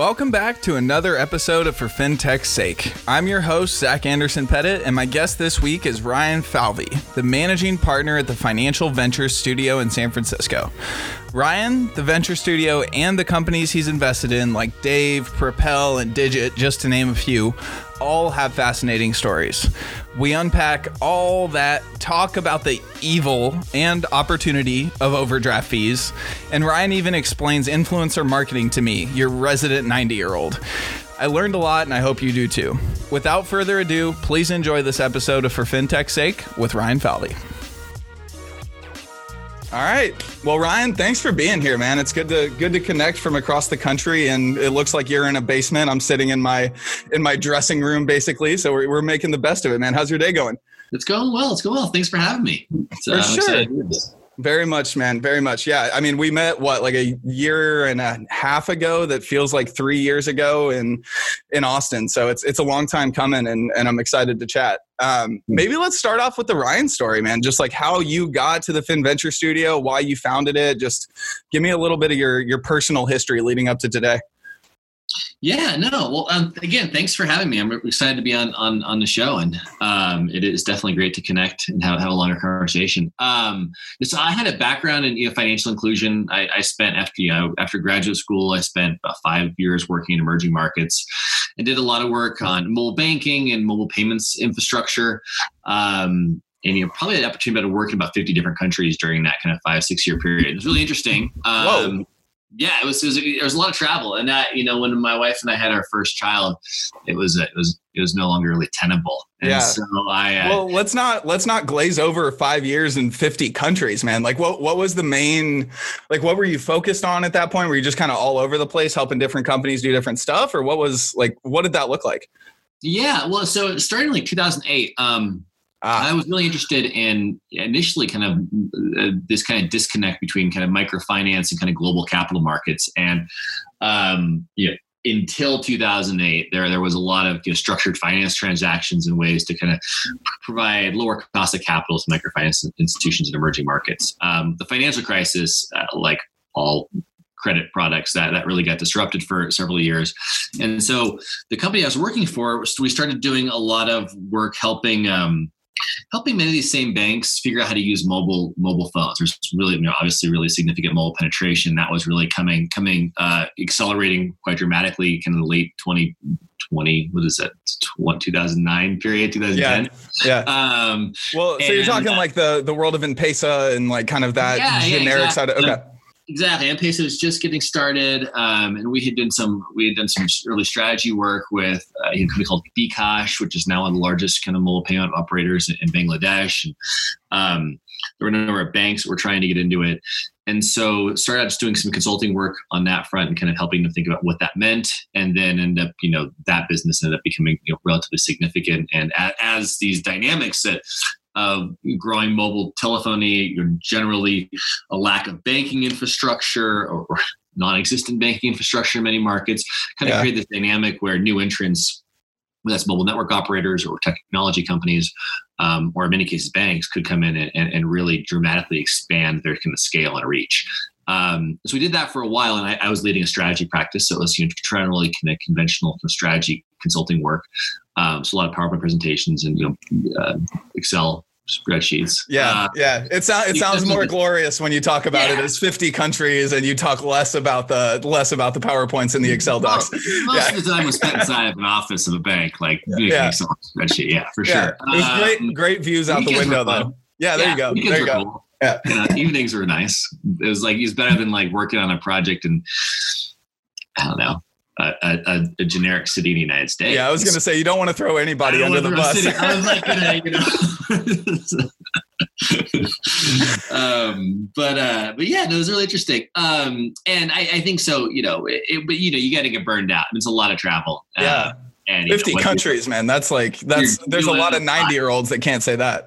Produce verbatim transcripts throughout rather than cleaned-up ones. Welcome back to another episode of For FinTech's Sake. I'm your host, Zach Anderson-Pettit, and my guest this week is Ryan Falvey, the managing partner at the Financial Ventures Studio in San Francisco. Ryan, the Venture Studio, and the companies he's invested in, like Dave, Propel, and Digit, just to name a few, all have fascinating stories. We unpack all that, talk about the evil and opportunity of overdraft fees, and Ryan even explains influencer marketing to me, your resident ninety-year-old. I learned a lot, and I hope you do too. Without further ado, please enjoy this episode of For FinTech's Sake with Ryan Falvey. All right. Well, Ryan, thanks for being here, man. It's good to good to connect from across the country, and it looks like you're in a basement. I'm sitting in my in my dressing room, basically. So we're we're making the best of it, man. How's your day going? It's going well. It's going well. Thanks for having me. It's, for uh, sure. Very much, man. Very much. Yeah. I mean, we met, what, like a year and a half ago that feels like three years ago in in Austin. So it's it's a long time coming, and, and I'm excited to chat. Um, maybe let's start off with the Ryan story, man. Just like how you got to the FinVenture Studio, why you founded it. Just give me a little bit of your, your personal history leading up to today. Yeah, no. Well, um, again, thanks for having me. I'm excited to be on on, on the show, and um, it is definitely great to connect and have, have a longer conversation. Um, so I had a background in you know, financial inclusion. I, I spent after you know, after graduate school, I spent about five years working in emerging markets. I did a lot of work on mobile banking and mobile payments infrastructure. Um, And you know, probably had the opportunity to work in about fifty different countries during that kind of five, six year period. It was really interesting. Um, Whoa. Yeah, it was, it was, it was a lot of travel, and that, you know, when my wife and I had our first child, it was, it was, it was no longer really tenable. And yeah. So I, uh, well, let's not, let's not glaze over five years and fifty countries, man. Like what, what was the main, like, what were you focused on at that point? Were you just kind of all over the place helping different companies do different stuff, or what was like, what did that look like? Yeah. Well, so starting like two thousand eight, um, I was really interested in initially kind of uh, this kind of disconnect between kind of microfinance and kind of global capital markets. And, um, you know, until two thousand eight, there, there was a lot of you know, structured finance transactions and ways to kind of provide lower cost of capital to microfinance institutions in emerging markets. Um, the financial crisis, uh, like all credit products, that, that really got disrupted for several years. And so the company I was working for, we started doing a lot of work helping, um, helping many of these same banks figure out how to use mobile mobile phones. There's really, you know, obviously really significant mobile penetration. That was really coming, coming, uh, accelerating quite dramatically kind of the late twenty twenty, what is that? two thousand nine period, two thousand ten. Yeah. yeah. Um, well, so and, you're talking uh, like the, the world of M-Pesa and like kind of that yeah, generic yeah, exactly. side of, okay. Exactly. M-Pesa was just getting started. Um, and we had done some, we had done some early strategy work with uh, a company called Bcash, which is now one of the largest kind of mobile payment operators in, in Bangladesh. And, um, there were a number of banks that were trying to get into it. And so started out just doing some consulting work on that front and kind of helping them think about what that meant. And then end up, you know, that business ended up becoming you know, relatively significant. And as, as these dynamics that, of growing mobile telephony, generally a lack of banking infrastructure or non-existent banking infrastructure in many markets kind of yeah. create this dynamic where new entrants, whether that's mobile network operators or technology companies, um, or in many cases banks, could come in and, and, and really dramatically expand their kind of scale and reach. Um, so we did that for a while, and I, I was leading a strategy practice. So it was you know, trying to really connect conventional strategy consulting work. Um, so a lot of PowerPoint presentations and you know uh, Excel spreadsheets. Yeah, uh, yeah. It sounds it sounds more glorious when you talk about yeah. it as fifty countries, and you talk less about the less about the PowerPoints and the Excel docs. Most, most yeah. of the time was spent inside of an office of a bank, like yeah. yeah. Excel spreadsheet. Yeah, for yeah. sure. There's um, great great views out the window though. Yeah, there yeah, you go. There you go. Cool. Yeah. Uh, evenings were nice. It was like it's better than like working on a project and I don't know. A, a, a generic city in the United States. Yeah, I was going to say, you don't want to throw anybody under the bus. I was like, you know. um, but, uh, but yeah, no, it was really interesting. Um, and I, I think so, you know, it, it, but you know, you got to get burned out. It's a lot of travel. Uh, yeah. And, fifty know, countries, man. That's like, that's, there's a lot of ninety year olds that can't say that.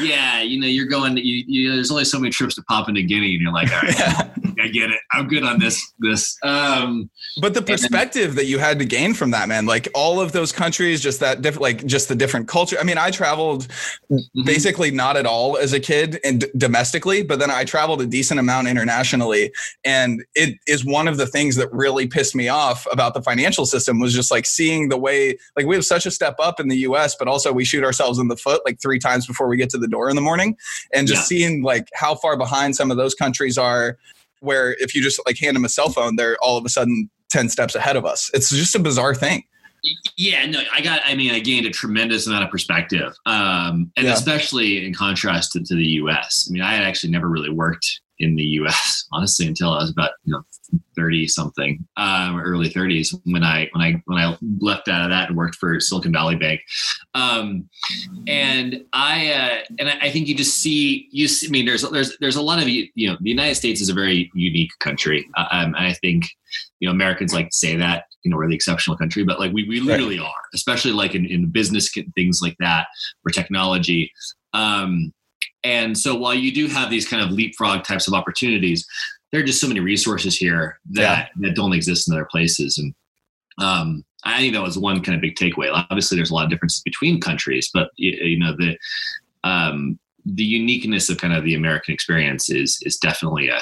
Yeah. You know, you're going, you, you know, there's only so many trips to Papua New Guinea and you're like, all right, yeah. I get it. I'm good on this. This. Um, but the perspective then, that you had to gain from that, man, like all of those countries, just that different, like just the different culture. I mean, I traveled mm-hmm. basically not at all as a kid and d- domestically, but then I traveled a decent amount internationally. And it is one of the things that really pissed me off about the financial system was just like seeing the way, like we have such a step up in the U S, but also we shoot ourselves in the foot like three times before we get to the door in the morning. And just yeah. seeing like how far behind some of those countries are, where if you just like hand them a cell phone, they're all of a sudden ten steps ahead of us. It's just a bizarre thing. Yeah, no, I got, I mean, I gained a tremendous amount of perspective. Um, and yeah. especially in contrast to, to the U S. I mean, I had actually never really worked in the U S, honestly, until I was about, you know, thirty something, um, early thirties when I, when I, when I left out of that and worked for Silicon Valley Bank. Um, and I, uh, and I think you just see, you see, I mean, there's, there's, there's a lot of, you know, the United States is a very unique country. Um, and I think, you know, Americans like to say that, you know, we're the exceptional country, but like we, we literally right. are, especially like in, in business, things like that, or technology. Um, And so while you do have these kind of leapfrog types of opportunities, there are just so many resources here that, yeah. that don't exist in other places. And um, I think that was one kind of big takeaway. Obviously, there's a lot of differences between countries, but you, you know the um, the uniqueness of kind of the American experience is is definitely a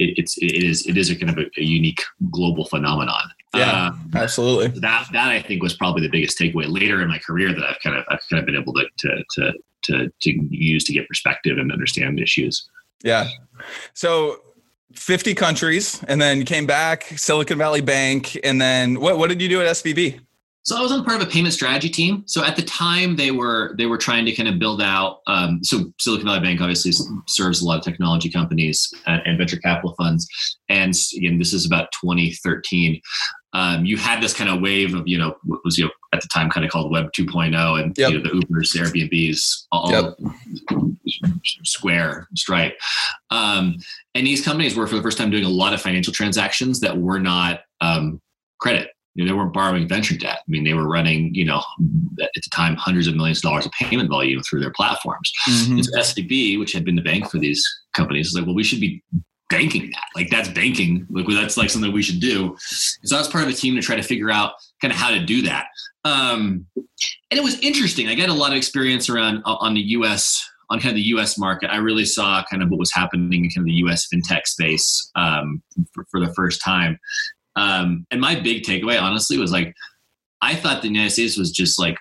it, it's it is it is a kind of a, a unique global phenomenon. Yeah, um, absolutely. That that I think was probably the biggest takeaway later in my career that I've kind of I've kind of been able to to. to To, to use to get perspective and understand issues. Yeah. So fifty countries and then came back, Silicon Valley Bank. And then what, what did you do at S V B? So I was on part of a payment strategy team. So at the time they were, they were trying to kind of build out. Um, so Silicon Valley Bank obviously serves a lot of technology companies and, and venture capital funds. And again, this is about twenty thirteen. Um, you had this kind of wave of, you know, what was, you know, at the time kind of called Web 2.0 and yep. you know, the Ubers, the Airbnbs, all yep. Square, Stripe. Um, and these companies were for the first time doing a lot of financial transactions that were not um, credit. You know, they weren't borrowing venture debt. I mean, they were running, you know, at the time, hundreds of millions of dollars of payment volume through their platforms. Mm-hmm. And so S V B, which had been the bank for these companies, was like, well, we should be banking that. Like that's banking. Like that's like something we should do. And so I was part of a team to try to figure out kind of how to do that. Um, and it was interesting. I got a lot of experience around uh, on the U S, on kind of the U S market. I really saw kind of what was happening in kind of the U S fintech space um, for, for the first time. Um, and my big takeaway, honestly, was like, I thought the United States was just like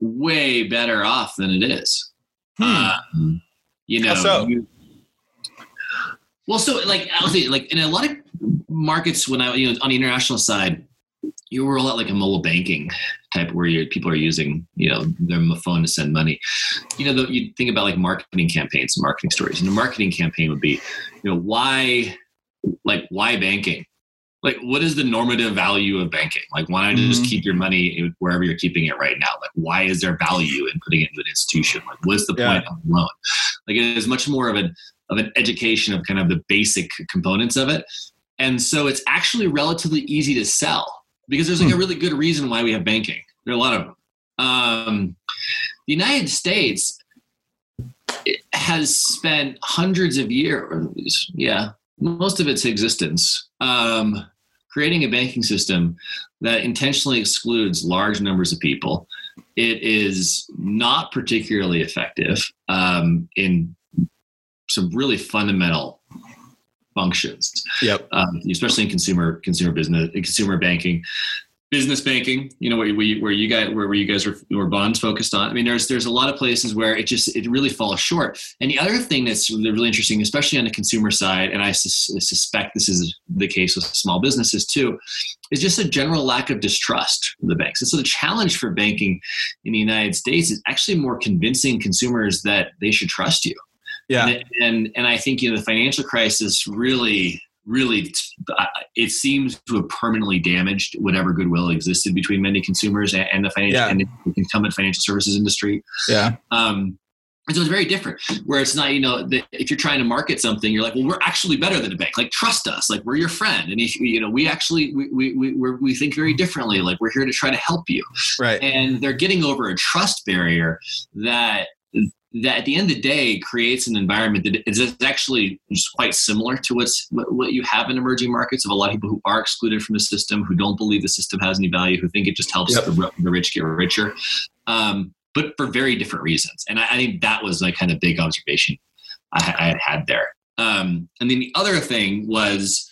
way better off than it is. Hmm. Um, you know, so? you, well, so like, I was thinking, like in a lot of markets when I, you know, on the international side, you were a lot like a mobile banking type where your people are using, you know, their phone to send money. You know, the, you think about like marketing campaigns and marketing stories, and the marketing campaign would be, you know, why, like why banking? Like, what is the normative value of banking? Like, why not just mm-hmm. keep your money wherever you're keeping it right now? Like, why is there value in putting it into an institution? Like, what's the yeah. point of the loan? Like, it is much more of an of an education of kind of the basic components of it. And so it's actually relatively easy to sell because there's like hmm. a really good reason why we have banking. There are a lot of them. Um, the United States has spent hundreds of years, yeah, most of its existence, um, creating a banking system that intentionally excludes large numbers of people. It is not particularly effective um, in some really fundamental functions, yep. um, especially in consumer consumer business, consumer banking, business banking. You know, where, where you guys where, where you guys were, were bonds focused on. I mean, there's there's a lot of places where it just it really falls short. And the other thing that's really interesting, especially on the consumer side, and I sus- suspect this is the case with small businesses too, is just a general lack of distrust of the banks. And so the challenge for banking in the United States is actually more convincing consumers that they should trust you. Yeah, and, and and I think you know the financial crisis really, really, it seems to have permanently damaged whatever goodwill existed between many consumers and, and the financial yeah. and the incumbent financial services industry. Yeah, um, and so it's very different. Where it's not, you know, the, if you're trying to market something, you're like, well, we're actually better than a bank. Like, trust us. Like, we're your friend, and if, you know, we actually we we we we're, we think very differently. Like, we're here to try to help you. Right, and they're getting over a trust barrier that. that at the end of the day creates an environment that is actually just quite similar to what's, what you have in emerging markets, of a lot of people who are excluded from the system, who don't believe the system has any value, who think it just helps yep. the, the rich get richer, um, but for very different reasons. And I, I think that was like kind of big observation I, I had had there. Um, and then the other thing was,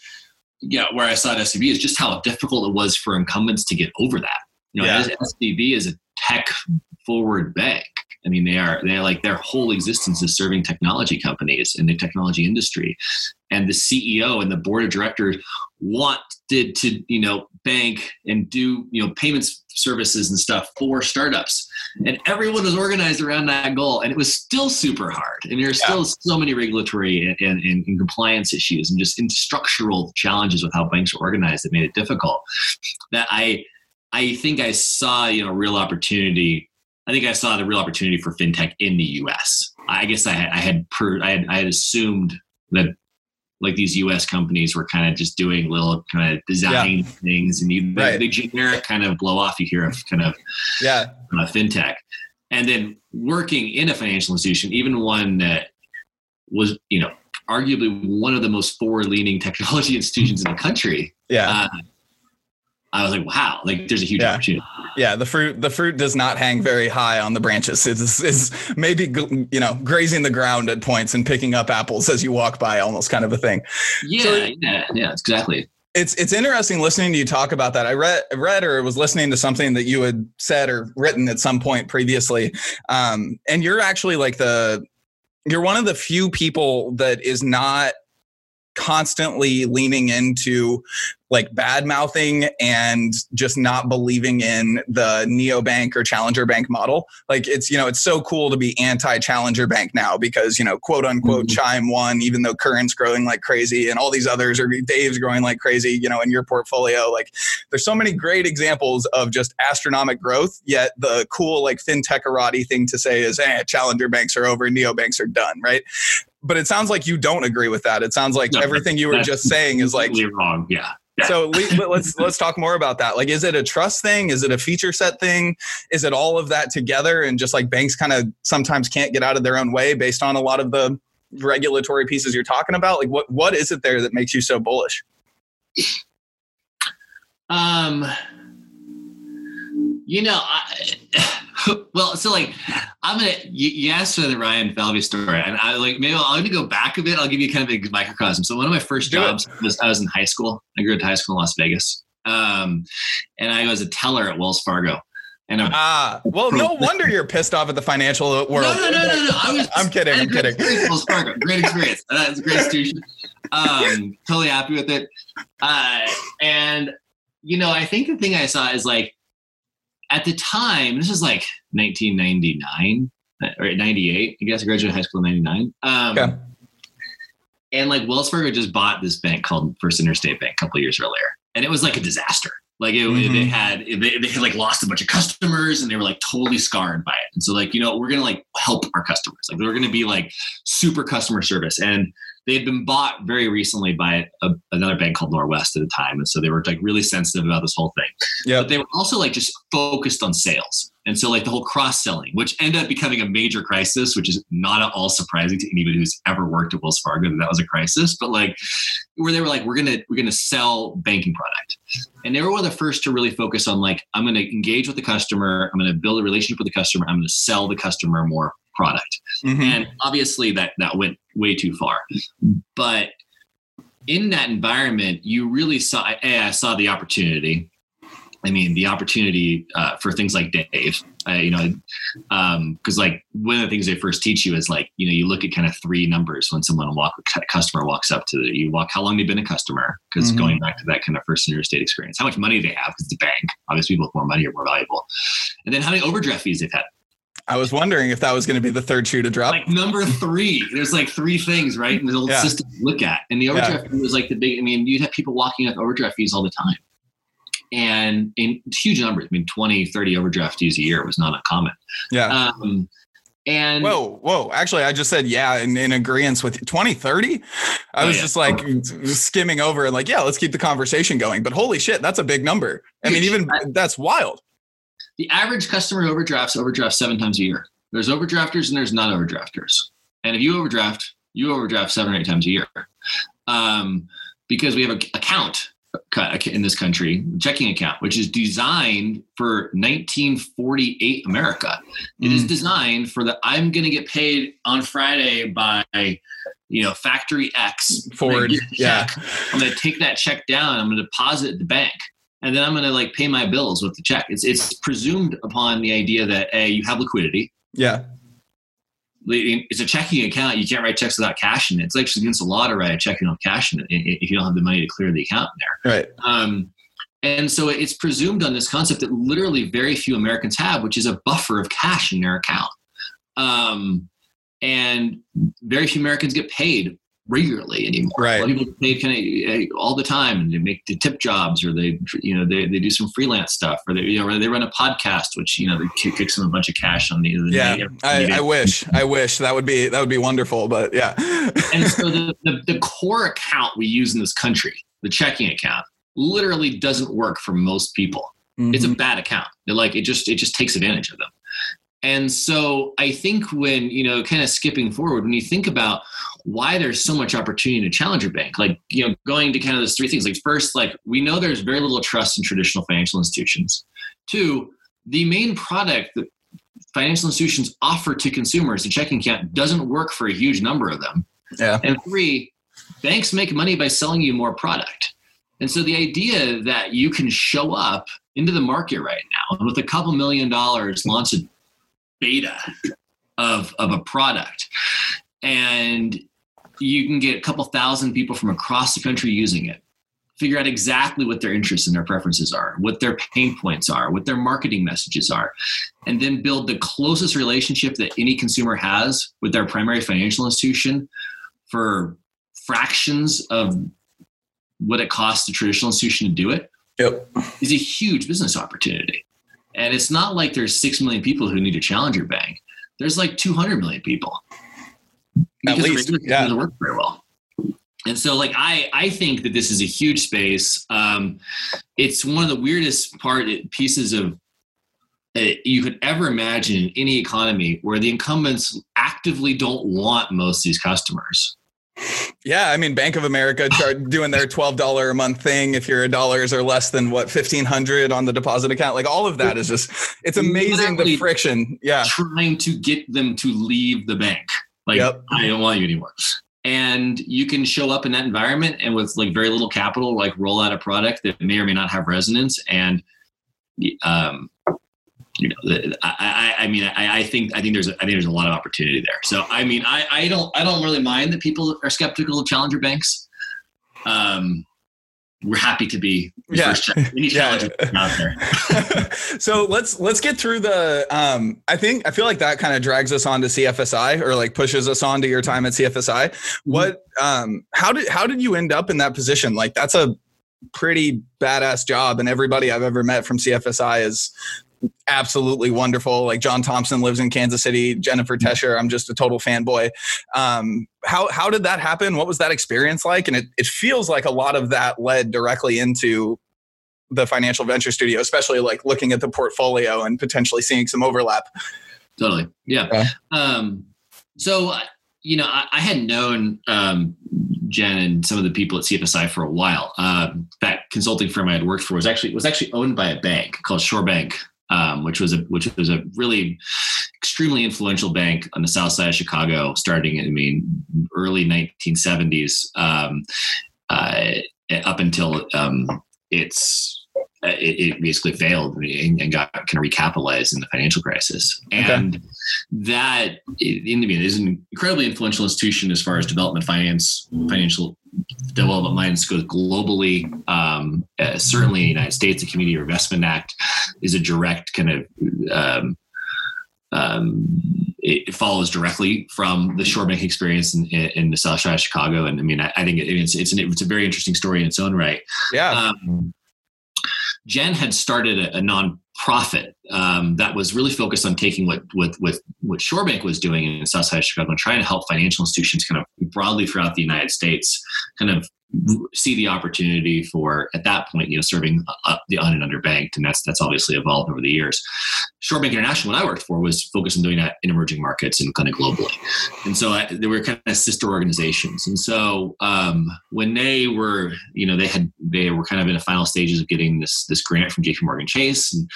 yeah, where I saw at S V B is just how difficult it was for incumbents to get over that. You know, yeah. S V B is a tech forward bank. I mean, they are, they're like, their whole existence is serving technology companies in the technology industry. And the C E O and the board of directors wanted to, you know, bank and do, you know, payments services and stuff for startups. And everyone was organized around that goal. And it was still super hard. And there's yeah. still so many regulatory and, and, and, and compliance issues and just in structural challenges with how banks are organized that made it difficult. That I, I think I saw, you know, real opportunity. I think I saw the real opportunity for fintech in the U S. I guess I had, I had, per, I had, I had assumed that like these U S companies were kind of just doing little kind of design yeah. things, and you, right. the, the generic kind of blow off you hear of kind of yeah. uh, fintech. And then working in a financial institution, even one that was, you know, arguably one of the most forward leaning technology institutions in the country. Yeah. Uh, I was like, wow, like there's a huge yeah. opportunity. Yeah, the fruit the fruit does not hang very high on the branches. It's, it's maybe, you know, grazing the ground at points and picking up apples as you walk by, almost kind of a thing. Yeah, so, yeah, yeah, exactly. It's it's interesting listening to you talk about that. I read read or was listening to something that you had said or written at some point previously, um, and you're actually like the you're one of the few people that is not constantly leaning into like bad mouthing and just not believing in the neobank or challenger bank model. Like it's, you know, it's so cool to be anti-challenger bank now because, you know, quote unquote mm-hmm. Chime won, even though Current's growing like crazy and all these others are, Dave's growing like crazy, you know, in your portfolio. Like there's so many great examples of just astronomic growth, yet the cool like fintech-erati thing to say is, eh, challenger banks are over, neobanks are done, right? But it sounds like you don't agree with that. It sounds like no, everything you were just saying is like wrong. Yeah. yeah. So le- let's let's talk more about that. Like, is it a trust thing? Is it a feature set thing? Is it all of that together? And just like banks kind of sometimes can't get out of their own way based on a lot of the regulatory pieces you're talking about. Like, what what is it there that makes you so bullish? Um, you know, I. Well, so like, I'm going to, you asked for the Ryan Falvey story, and I like, maybe I'll, I'm going to go back a bit. I'll give you kind of a microcosm. So one of my first Do jobs it. was I was in high school. I grew up to high school in Las Vegas. Um, and I was a teller at Wells Fargo. And I'm, ah, well, pro- no wonder you're pissed off at the financial world. No, no, no, no, no. I was, I'm kidding. I'm kidding. Wells Fargo, great experience. It's a great institution. Um, totally happy with it. Uh, and, you know, I think the thing I saw is like, at the time, this is like nineteen ninety-nine or ninety-eight, I guess I graduated high school in ninety-nine. Um, okay. And like Wells Fargo just bought this bank called First Interstate Bank a couple of years earlier. And it was like a disaster. Like it, mm-hmm. they had, they, they had like lost a bunch of customers, and they were like totally scarred by it. And so like, you know, we're going to like help our customers. Like we're going to be like super customer service. And they had been bought very recently by a, another bank called Norwest at the time. And so they were like really sensitive about this whole thing. Yep. But they were also like just focused on sales. And so like the whole cross-selling, which ended up becoming a major crisis, which is not at all surprising to anybody who's ever worked at Wells Fargo that that was a crisis. But like where they were like, we're going to, we're going to sell banking product. And they were one of the first to really focus on like, I'm going to engage with the customer. I'm going to build a relationship with the customer. I'm going to sell the customer more product. Mm-hmm. And obviously that, that went way too far. But in that environment, you really saw, A, I saw the opportunity. I mean, the opportunity uh, for things like Dave, uh, you know, because um, like one of the things they first teach you is like, you know, you look at kind of three numbers when someone walk customer walks up to the, you walk, how long they've been a customer? Because mm-hmm. going back to that kind of First Interstate experience, how much money they have, because the bank, obviously people with more money are more valuable. And then how many overdraft fees they've had. I was wondering if that was going to be the third shoe to drop. Like number three, there's like three things, right? In the old yeah. system to look at. And the overdraft yeah. was like the big, I mean, you'd have people walking up overdraft fees all the time. And in huge numbers, I mean, twenty, thirty overdraft fees a year was not uncommon. Yeah. Um, and whoa, whoa. Actually, I just said, yeah, in, in agreement with twenty, thirty. I oh, was yeah. just like oh. skimming over and like, yeah, let's keep the conversation going. But holy shit, that's a big number. I mean, even that's wild. The average customer overdrafts overdraft seven times a year. There's overdrafters and there's not overdrafters. And if you overdraft, you overdraft seven or eight times a year. Um, because we have an account in this country, checking account, which is designed for nineteen forty-eight America. It mm. is designed for the, I'm going to get paid on Friday by, you know, factory X. Forward. Yeah. Check. I'm going to take that check down. I'm going to deposit at the bank. And then I'm going to like pay my bills with the check. It's, it's presumed upon the idea that A, you have liquidity. Yeah. It's a checking account. You can't write checks without cash in it. It's actually against the law to write a check without cash in it if you don't have the money to clear the account in there. Right. Um, and so it's presumed on this concept that literally very few Americans have, which is a buffer of cash in their account. Um, and very few Americans get paid regularly anymore. Right. A lot of people get paid kind of all the time, and they make the tip jobs, or they, you know, they, they do some freelance stuff, or they, you know, they run a podcast, which, you know, they kicks them a bunch of cash on the, the yeah. Day, I, I wish, I wish that would be, that would be wonderful, but yeah. And so the, the, the core account we use in this country, the checking account, literally doesn't work for most people. Mm-hmm. It's a bad account. They're like, it just, it just takes advantage of them. And so I think when, you know, kind of skipping forward, when you think about why there's so much opportunity in a challenger bank, like, you know, going to kind of those three things, like first, like we know there's very little trust in traditional financial institutions. Two, the main product that financial institutions offer to consumers, the checking account, doesn't work for a huge number of them. Yeah. And three, banks make money by selling you more product. And so the idea that you can show up into the market right now and with a couple million dollars launch a beta of, of a product, and you can get a couple thousand people from across the country using it, figure out exactly what their interests and their preferences are, what their pain points are, what their marketing messages are, and then build the closest relationship that any consumer has with their primary financial institution for fractions of what it costs the traditional institution to do it. Yep. Is a huge business opportunity. And it's not like there's six million people who need a challenger bank. There's like two hundred million people. At least, yeah. It doesn't work very well. And so, like, I, I think that this is a huge space. Um, it's one of the weirdest part pieces of uh, you could ever imagine in any economy, where the incumbents actively don't want most of these customers. Yeah, I mean, Bank of America doing their twelve dollars a month thing. If your dollars are less than what fifteen hundred on the deposit account, like all of that is just, it's amazing the friction. Yeah, trying to get them to leave the bank. Like, yep. I don't want you anymore. And you can show up in that environment and with like very little capital, like roll out a product that may or may not have resonance. And, um, you know, I, I, I mean, I, I think, I think there's, a, I think there's a lot of opportunity there. So, I mean, I, I don't, I don't really mind that people are skeptical of challenger banks. Um, We're happy to be the yeah. first yeah. out there. So let's let's get through the. Um, I think I feel like that kind of drags us on to C F S I, or like pushes us on to your time at C F S I. Mm-hmm. What? Um, how did how did you end up in that position? Like, that's a pretty badass job, and everybody I've ever met from C F S I is absolutely wonderful. Like John Thompson lives in Kansas City. Jennifer Tescher, I'm just a total fanboy. Um, how how did that happen? What was that experience like? And it, it feels like a lot of that led directly into the Financial Venture Studio, especially like looking at the portfolio and potentially seeing some overlap. Totally. Yeah. Okay. Um, so, you know, I, I had known um, Jen and some of the people at C F S I for a while. Uh, that consulting firm I had worked for was actually was actually owned by a bank called ShoreBank. Um, which was a which was a really extremely influential bank on the south side of Chicago, starting in I mean early nineteen seventies um, uh, up until um, it's it, it basically failed and got kind of recapitalized in the financial crisis. And okay. that in the beginning is an incredibly influential institution as far as development finance, financial development minds goes globally. Um, uh, certainly in the United States, the Community Reinvestment Act is a direct kind of, um, um, it follows directly from the ShoreBank experience in, in the South Side of Chicago. And I mean, I, I think it, it's, it's, an, it's a very interesting story in its own right. Yeah. Um, Jen had started a, a nonprofit um, that was really focused on taking what what what, what ShoreBank was doing in the South Side of Chicago and trying to help financial institutions kind of broadly throughout the United States kind of see the opportunity for, at that point, you know, serving up the un and underbanked. And that's that's obviously evolved over the years. ShoreBank International, when I worked for, was focused on doing that in emerging markets and kind of globally. And so I, they were kind of sister organizations. And so um, when they were, you know, they had, they were kind of in the final stages of getting this, this grant from JPMorgan Chase. And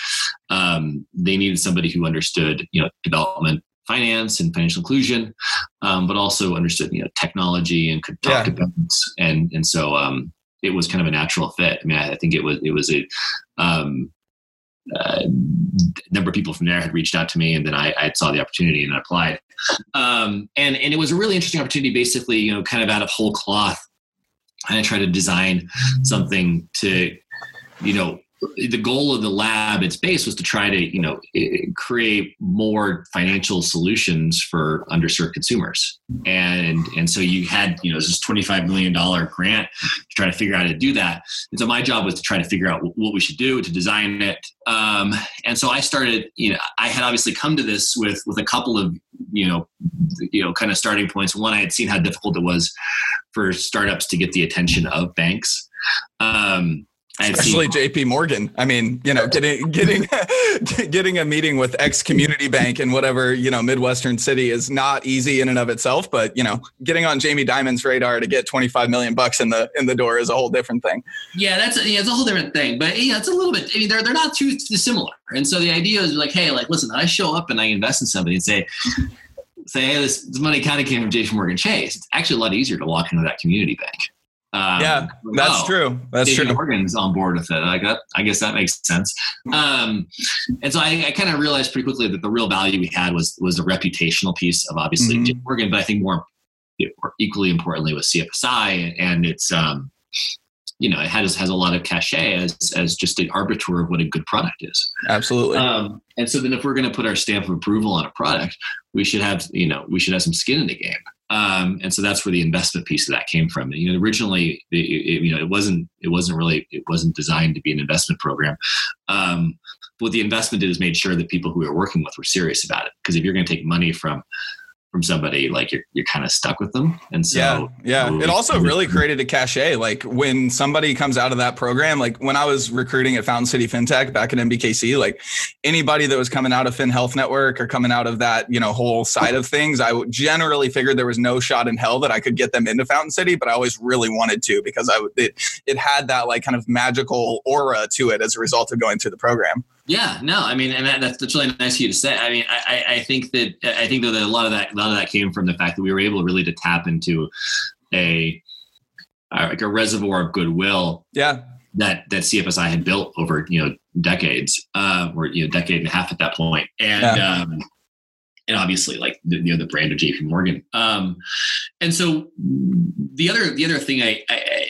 um, they needed somebody who understood, you know, development, finance and financial inclusion, um, but also understood, you know, technology and could talk yeah. to banks. And, and so um, it was kind of a natural fit. I mean, I, I think it was, it was a um, uh, number of people from there had reached out to me, and then I, I saw the opportunity and I applied. Um, and, and it was a really interesting opportunity, basically, you know, kind of out of whole cloth. And I tried to design something to, you know, the goal of the lab at Space was to try to, you know, create more financial solutions for underserved consumers. And, and so you had, you know, this twenty-five million dollars grant to try to figure out how to do that. And so my job was to try to figure out what we should do to design it. Um, and so I started, you know, I had obviously come to this with, with a couple of, you know, you know, kind of starting points. One, I had seen how difficult it was for startups to get the attention of banks. Um, Especially J P Morgan. I mean, you know, getting getting getting a meeting with X community bank in whatever, you know, Midwestern city is not easy in and of itself. But, you know, getting on Jamie Dimon's radar to get twenty-five million bucks in the in the door is a whole different thing. Yeah, that's a, yeah, it's a whole different thing. But, you know, it's a little bit, I mean, they're, they're not too dissimilar. And so the idea is like, hey, like, listen, I show up and I invest in somebody and say, say, hey, this, this money kind of came from JPMorgan Chase. It's actually a lot easier to walk into that community bank. Um, yeah, that's oh, true. That's David true. Morgan's on board with it. I got, I guess that makes sense. Um, and so I, I kind of realized pretty quickly that the real value we had was, was the reputational piece of obviously mm-hmm. Morgan, but I think more, or equally importantly was C F S I, and it's, um, you know, it has, has a lot of cachet as, as just an arbiter of what a good product is. Absolutely. Um, and so then if we're going to put our stamp of approval on a product, we should have, you know, we should have some skin in the game. Um, and so that's where the investment piece of that came from. And, you know, originally, it, it, you know, it wasn't, it wasn't really, it wasn't designed to be an investment program. Um, but what the investment did is made sure that people who we were working with were serious about it. Because if you're going to take money from, from somebody, like you're, you're kind of stuck with them. And so, yeah, yeah. Really, it also really created a cachet. Like when somebody comes out of that program, like when I was recruiting at Fountain City FinTech back at M B K C, like anybody that was coming out of Fin Health Network or coming out of that, you know, whole side of things, I generally figured there was no shot in hell that I could get them into Fountain City, but I always really wanted to, because I, it, it had that like kind of magical aura to it as a result of going through the program. Yeah, no, I mean, and that, that's, that's really nice of you to say. I mean, I, I think that I think that a lot of that, a lot of that came from the fact that we were able really to tap into a uh, like a reservoir of goodwill. Yeah, that that C F S I had built over, you know, decades, uh, or you know, decade and a half at that point, and yeah. um, and obviously like the, you know, the brand of J P Morgan. Um, and so the other the other thing I I,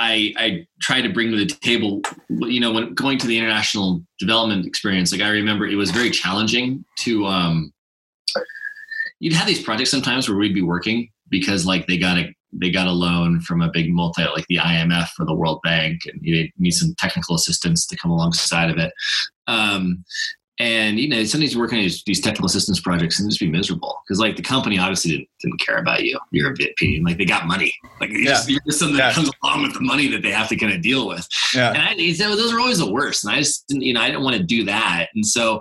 I, I try to bring to the table, you know, when going to the international development experience, like I remember it was very challenging to, um, you'd have these projects sometimes where we'd be working because like they got a, they got a loan from a big multi, like the I M F or the World Bank, and you need some technical assistance to come alongside of it. Um, And, you know, sometimes you're working on these technical assistance projects and just be miserable. Because, like, the company obviously didn't, didn't care about you, your opinion. Like, they got money. Like, you're, yeah. just, you're just something yeah. that comes along with the money that they have to kind of deal with. Yeah. And I, so those are always the worst. And I just didn't, you know, I didn't want to do that. And so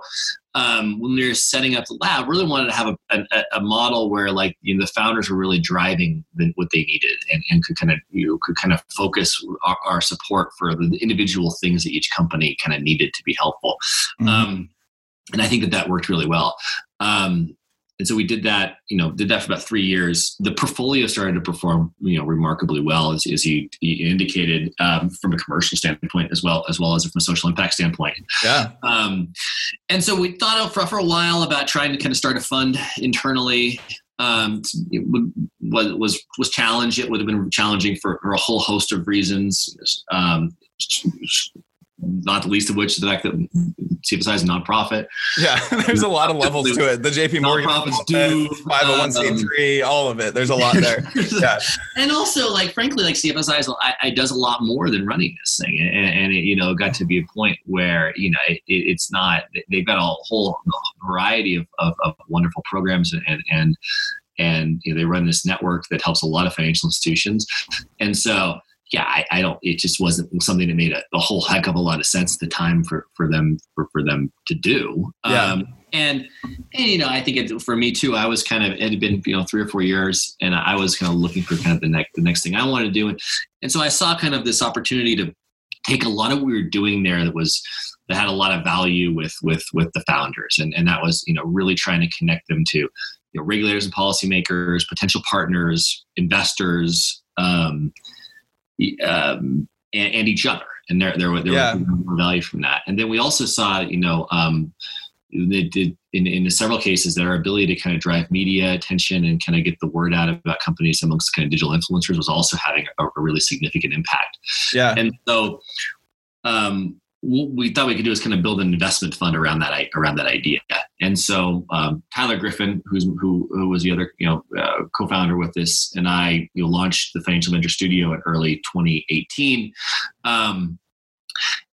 um, when we were setting up the lab, really wanted to have a, a, a model where, like, you know, the founders were really driving the, what they needed and, and could kind of, you know, could kind of focus our, our support for the individual things that each company kind of needed to be helpful. Mm-hmm. Um, And I think that that worked really well. Um, and so we did that, you know, did that for about three years. The portfolio started to perform, you know, remarkably well, as, as you, you indicated, um, from a commercial standpoint, as well, as well as from a social impact standpoint. Yeah. Um, and so we thought for, for a while about trying to kind of start a fund internally. Um, it would, was, was, was challenged. It would have been challenging for, for a whole host of reasons. Um, Not the least of which is the fact that C F S I is a nonprofit. Yeah, there's a lot of levels to it. The J P Morgan, nonprofits do five oh one c three, um, all of it. There's a lot there. Yeah. And also, like, frankly, like C F S I is, I, I does a lot more than running this thing. And, and it, you know, got to be a point where, you know, it, it's not, they've got a whole variety of, of, of wonderful programs and, and, and, and you know, they run this network that helps a lot of financial institutions. And so, yeah, I, I don't, it just wasn't something that made a, a whole heck of a lot of sense at the time for, for them, for, for them to do. Yeah. Um, and, and, you know, I think it, for me too, I was kind of, it had been, you know, three or four years and I was kind of looking for kind of the next, the next thing I wanted to do. And, and so I saw kind of this opportunity to take a lot of what we were doing there that was, that had a lot of value with, with, with the founders. And, and that was, you know, really trying to connect them to, you know, regulators and policymakers, potential partners, investors, um, Um, and, and each other, and there there, there yeah. was more value from that. And then we also saw, you know, um, they did in, in several cases that our ability to kind of drive media attention and kind of get the word out about companies amongst kind of digital influencers was also having a, a really significant impact. Yeah, and so um, what we thought we could do is kind of build an investment fund around that around that idea. And so um, Tyler Griffin, who's, who, who was the other, you know, uh, co-founder with this, and I you know, launched the Financial Ventures Studio in early twenty eighteen. Um,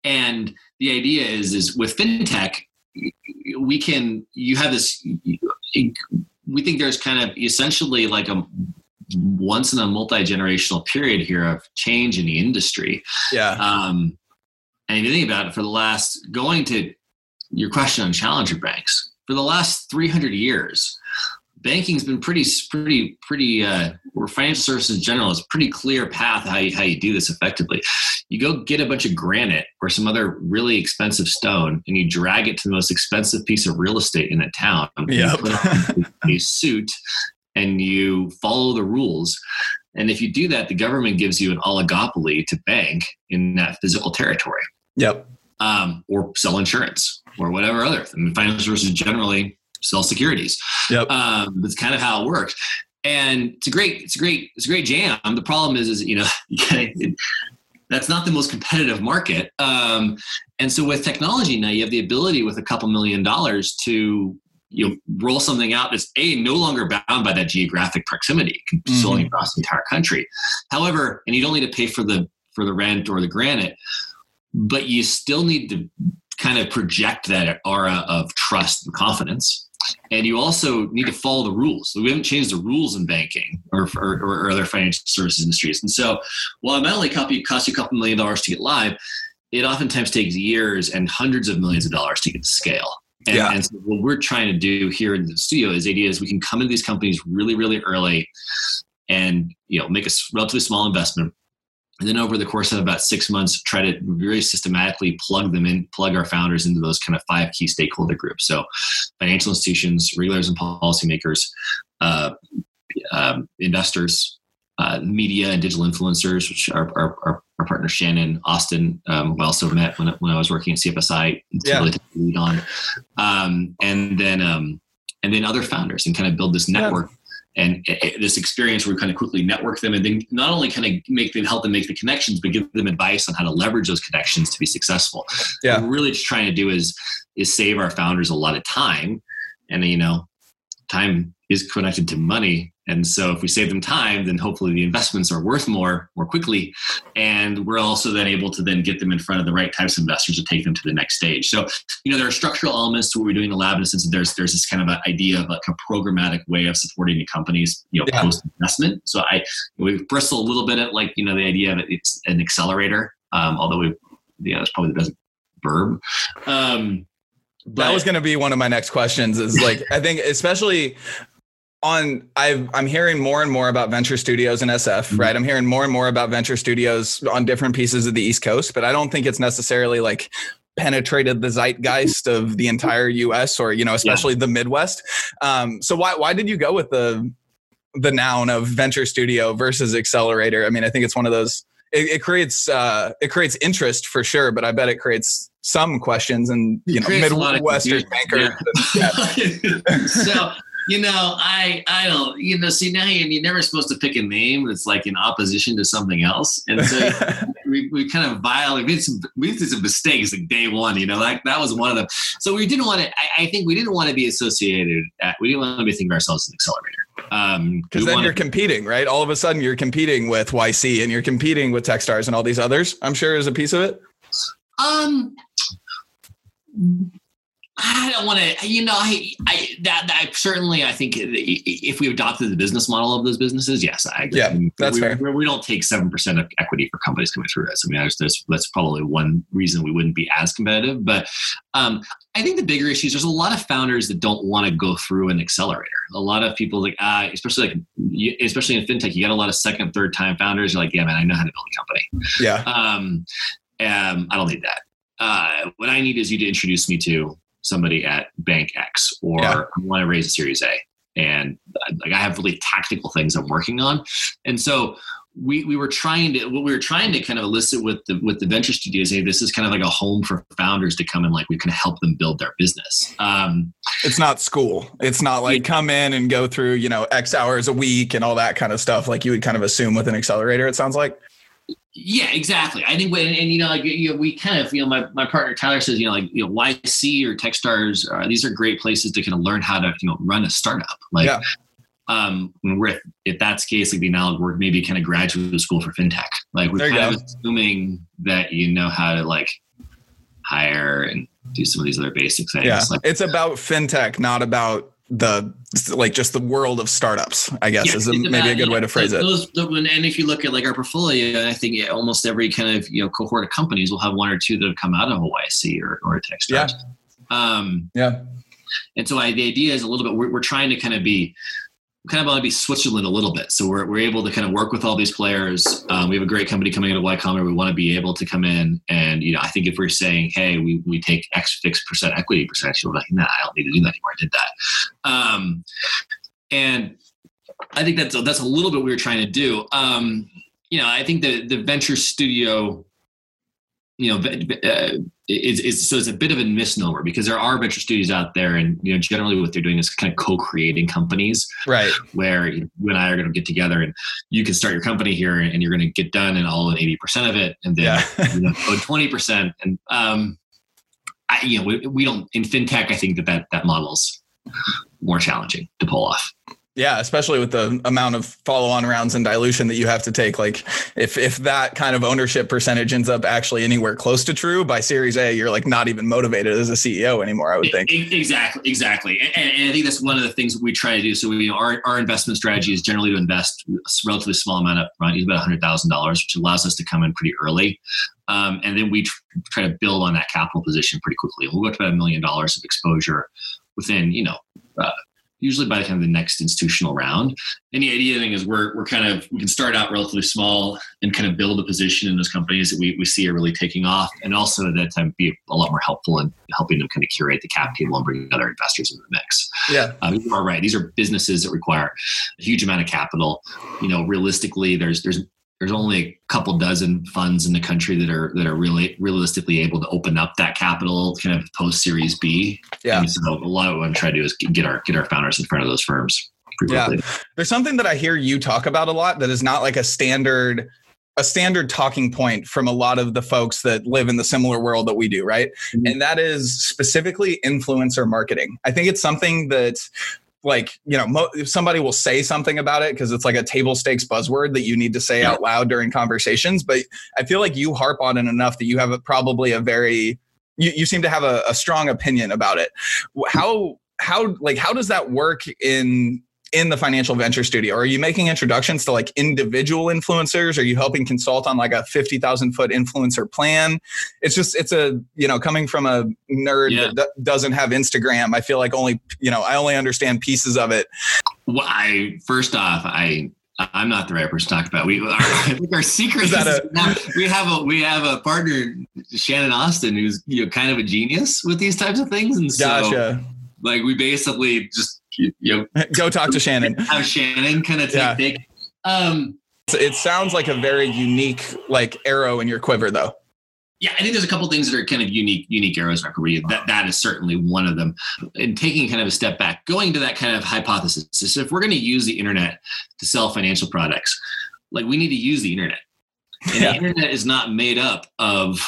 and the idea is, is with fintech, we can, you have this, we think there's kind of essentially like a once in a multi-generational period here of change in the industry. Yeah. Um, and if you think about it, for the last, going to your question on challenger banks, for the last three hundred years, banking's been pretty, pretty, pretty, uh, or financial services in general is pretty clear path how you, how you do this effectively. You go get a bunch of granite or some other really expensive stone and you drag it to the most expensive piece of real estate in a town. Yep. You put on a suit and you follow the rules. And if you do that, the government gives you an oligopoly to bank in that physical territory. Yep. Um, or sell insurance or whatever other. I mean, financial services generally sell securities. Yep. Um, that's kind of how it works. And it's a great, it's a great, it's a great jam. The problem is, is, you know, it, that's not the most competitive market. Um, and so with technology now, you have the ability with a couple million dollars to, you know, roll something out that's a no longer bound by that geographic proximity, controlling mm-hmm. across the entire country. However, and you don't need to pay for the, for the rent or the granite, but you still need to kind of project that aura of trust and confidence. And you also need to follow the rules. So we haven't changed the rules in banking or, or, or other financial services industries. And so while it might only cost you a couple million dollars to get live, it oftentimes takes years and hundreds of millions of dollars to get to scale. And, yeah. and so what we're trying to do here in the studio is the idea is we can come into these companies really, really early and, you know, make a relatively small investment. And then over the course of about six months, try to very systematically plug them in, plug our founders into those kind of five key stakeholder groups. So financial institutions, regulators and policymakers, uh, um, investors, uh, media and digital influencers, which our, our, our, our partner Shannon Austin, um, we also met when, when I was working at C F S I, yeah. really lead on. Um, and then um, and then other founders and kind of build this network. Yeah. And this experience where we kind of quickly network them and then not only kind of make them, help them make the connections, but give them advice on how to leverage those connections to be successful. Yeah. What we're really just trying to do is, is save our founders a lot of time. And, you know, time is connected to money. And so if we save them time, then hopefully the investments are worth more, more quickly. And we're also then able to then get them in front of the right types of investors to take them to the next stage. So, you know, there are structural elements to what we're doing in the lab in a sense that there's, there's this kind of an idea of like a programmatic way of supporting the companies, you know, yeah. post-investment. So I, we bristle a little bit at like, you know, the idea of it, it's an accelerator. Um, although we, you know, it's probably the best verb. Um, but, that was going to be one of my next questions is like, I think especially On, I've, I'm hearing more and more about venture studios in S F, right? I'm hearing more and more about venture studios on different pieces of the East Coast, but I don't think it's necessarily like penetrated the zeitgeist of the entire U S or, you know, especially yeah. the Midwest. Um, so why why did you go with the the noun of venture studio versus accelerator? I mean, I think it's one of those. It, it creates uh, it creates interest for sure, but I bet it creates some questions and you know Midwestern bankers. Yeah. Yeah. so. You know, I, I don't, you know, see now you're never supposed to pick a name that's like in opposition to something else. And so we, we kind of violated, we did some, we did some mistakes like day one, you know, like that was one of them. So we didn't want to, I, I think we didn't want to be associated, at, we didn't want to be thinking of ourselves as an accelerator. Um, Cause then wanna, you're competing, right? All of a sudden you're competing with Y C and you're competing with Techstars and all these others, I'm sure is a piece of it. Um, I don't want to, you know, I, I that, that I certainly, I think if we adopted the business model of those businesses, yes, I agree. Yeah, I mean, that's we, fair. We don't take seven percent of equity for companies coming through us. I mean, there's, that's probably one reason we wouldn't be as competitive. But um, I think the bigger issue is there's a lot of founders that don't want to go through an accelerator. A lot of people, like uh, especially like especially in fintech, you got a lot of second, third time founders. You're like, yeah, man, I know how to build a company. Yeah. Um, um, I don't need that. Uh, what I need is you to introduce me to somebody at Bank X, or yeah. I want to raise a Series A, and like I have really tactical things I'm working on. And so we we were trying to what we were trying to kind of elicit with the with the venture studios. Hey, this is kind of like a home for founders to come and like we can help them build their business. Um, it's not school. It's not like yeah. come in and go through you know X hours a week and all that kind of stuff. Like you would kind of assume with an accelerator. It sounds like. Yeah, exactly. I think when, and, and you know, like you know, we kind of, you know, my, my partner Tyler says, you know, like, you know, Y C or Techstars, uh, these are great places to kind of learn how to, you know, run a startup. Like, yeah. um, when we're, if that's the case, like the analogy word, maybe kind of graduate school for fintech. Like we're kind go. of assuming that you know how to like hire and do some of these other basic things. Yeah. Like, it's about fintech, not about the like just the world of startups, I guess, yeah, is a, about, maybe a good way know, to phrase it. Those, and if you look at like our portfolio, I think yeah, almost every kind of you know cohort of companies will have one or two that have come out of Y C or or Techstars. Yeah. Um, yeah. And so I, the idea is a little bit we're, we're trying to kind of be kind of want to be Switzerland a little bit. So we're we're able to kind of work with all these players. Um, we have a great company coming into Y Combinator. We want to be able to come in and you know I think if we're saying hey we we take X fixed percent equity percentage, you're like nah I don't need to do that anymore. I did that. Um, and I think that's, that's a little bit we were trying to do. Um, you know, I think the, the venture studio, you know, uh, is, is, so it's a bit of a misnomer because there are venture studios out there and, you know, generally what they're doing is kind of co-creating companies, right? Where you and I are going to get together and you can start your company here and you're going to get done and I'll own eighty percent of it. And then yeah. you know, own twenty percent. And, um, I, you know, we, we don't in fintech, I think that that, that model's more challenging to pull off. Yeah, especially with the amount of follow-on rounds and dilution that you have to take. Like if if that kind of ownership percentage ends up actually anywhere close to true by Series A, you're like not even motivated as a C E O anymore, I would think. Exactly, exactly. And, and I think that's one of the things we try to do. So we, our, our investment strategy is generally to invest a relatively small amount up front, about one hundred thousand dollars, which allows us to come in pretty early. Um, and then we try to build on that capital position pretty quickly. We'll go up to about a million dollars of exposure within, you know, uh, usually by the time the next institutional round. And the idea thing is we're we're kind of, we can start out relatively small and kind of build a position in those companies that we, we see are really taking off. And also at that time be a lot more helpful in helping them kind of curate the cap table and bring other investors into the mix. Yeah. Um, you are right. These are businesses that require a huge amount of capital. You know, realistically, there's, there's, There's only a couple dozen funds in the country that are that are really realistically able to open up that capital kind of post Series B. Yeah. And so a lot of what I'm trying to do is get our get our founders in front of those firms. Yeah. There's something that I hear you talk about a lot that is not like a standard a standard talking point from a lot of the folks that live in the similar world that we do, right? Mm-hmm. And that is specifically influencer marketing. I think it's something that. Like, you know, mo- somebody will say something about it because it's like a table stakes buzzword that you need to say yeah. out loud during conversations. But I feel like you harp on it enough that you have a, probably a very, you, you seem to have a, a strong opinion about it. How, how, like, how does that work in, in the Financial Venture Studio? Are you making introductions to like individual influencers? Are you helping consult on like a fifty thousand foot influencer plan? It's just, it's a, you know, coming from a nerd yeah. that d- doesn't have Instagram. I feel like only, you know, I only understand pieces of it. Well, I, first off, I, I'm not the right person to talk about. We, our, I think our secret is, that is a, we have a we have a partner, Shannon Austin, who's you know kind of a genius with these types of things. And so gotcha. Like we basically just, You know, go talk to Shannon. Have Shannon kind of take yeah. take. Um, so it sounds like a very unique like arrow in your quiver, though. Yeah, I think there's a couple things that are kind of unique, unique arrows in our career. That that is certainly one of them. And taking kind of a step back, going to that kind of hypothesis is if we're going to use the internet to sell financial products, like we need to use the internet. And yeah. the internet is not made up of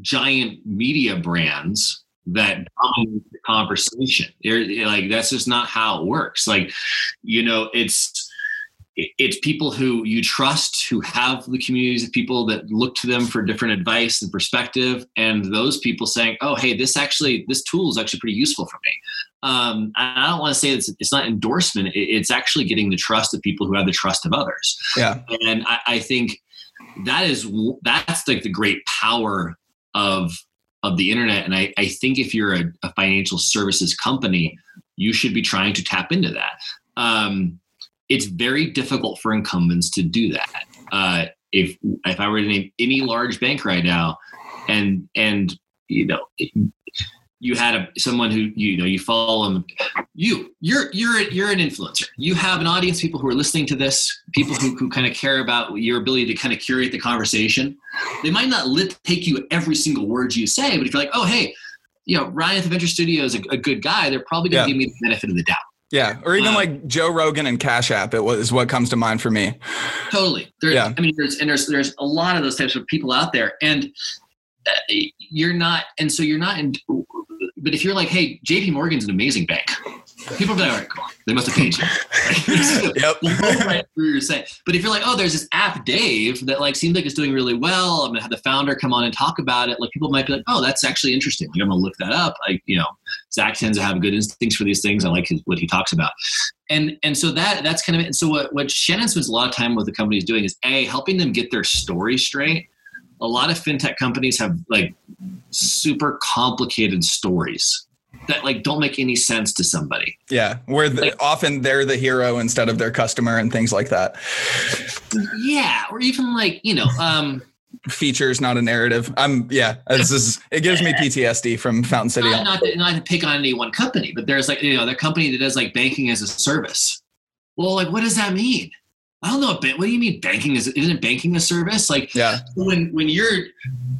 giant media brands that dominates the conversation. They're, they're like that's just not how it works. Like, you know, it's it's people who you trust, who have the communities of people that look to them for different advice and perspective. And those people saying, oh, hey, this actually, this tool is actually pretty useful for me. Um, I don't want to say it's, it's not endorsement. It's actually getting the trust of people who have the trust of others. Yeah. And I, I think that is, that's like the great power of, of the internet. And I, I think if you're a, a financial services company, you should be trying to tap into that. Um, It's very difficult for incumbents to do that. Uh, if if I were to name any large bank right now, and and you know, it, you had a someone who you know you follow them, you you're you're you're an influencer. You have an audience, people who are listening to this, people who who kind of care about your ability to kind of curate the conversation. They might not lit, take you every single word you say, but if you're like, oh hey, you know, Ryan at the Venture Studio is a, a good guy, they're probably going to yeah. give me the benefit of the doubt. Yeah. Or even um, like Joe Rogan and Cash App, it was, is what comes to mind for me. Totally. There's, yeah. I mean, there's, and there's, there's a lot of those types of people out there, and you're not, and so you're not in, but if you're like, hey, J P Morgan's an amazing bank, people are like, all right, cool. They must've paid you. Right? Yep. Right through your say. But if you're like, oh, there's this app, Dave, that like seems like it's doing really well. I'm going to have the founder come on and talk about it. Like people might be like, oh, that's actually interesting. Like, I'm going to look that up. I, you know, Zach tends to have good instincts for these things. I like his, what he talks about. And, and so that, that's kind of it. And so what, what Shannon spends a lot of time with the companies doing is A, helping them get their story straight. A lot of fintech companies have like super complicated stories that like don't make any sense to somebody. Yeah. Where the, like, often they're the hero instead of their customer and things like that. Yeah. Or even like, you know, um, features, not a narrative. I'm yeah, this is, it gives me P T S D from Fountain City. Not, not, to, not to pick on any one company, but there's like, you know, the company that does like banking as a service. Well, like, what does that mean? I don't know. What do you mean banking is, isn't banking a service? Like yeah. when, when you're,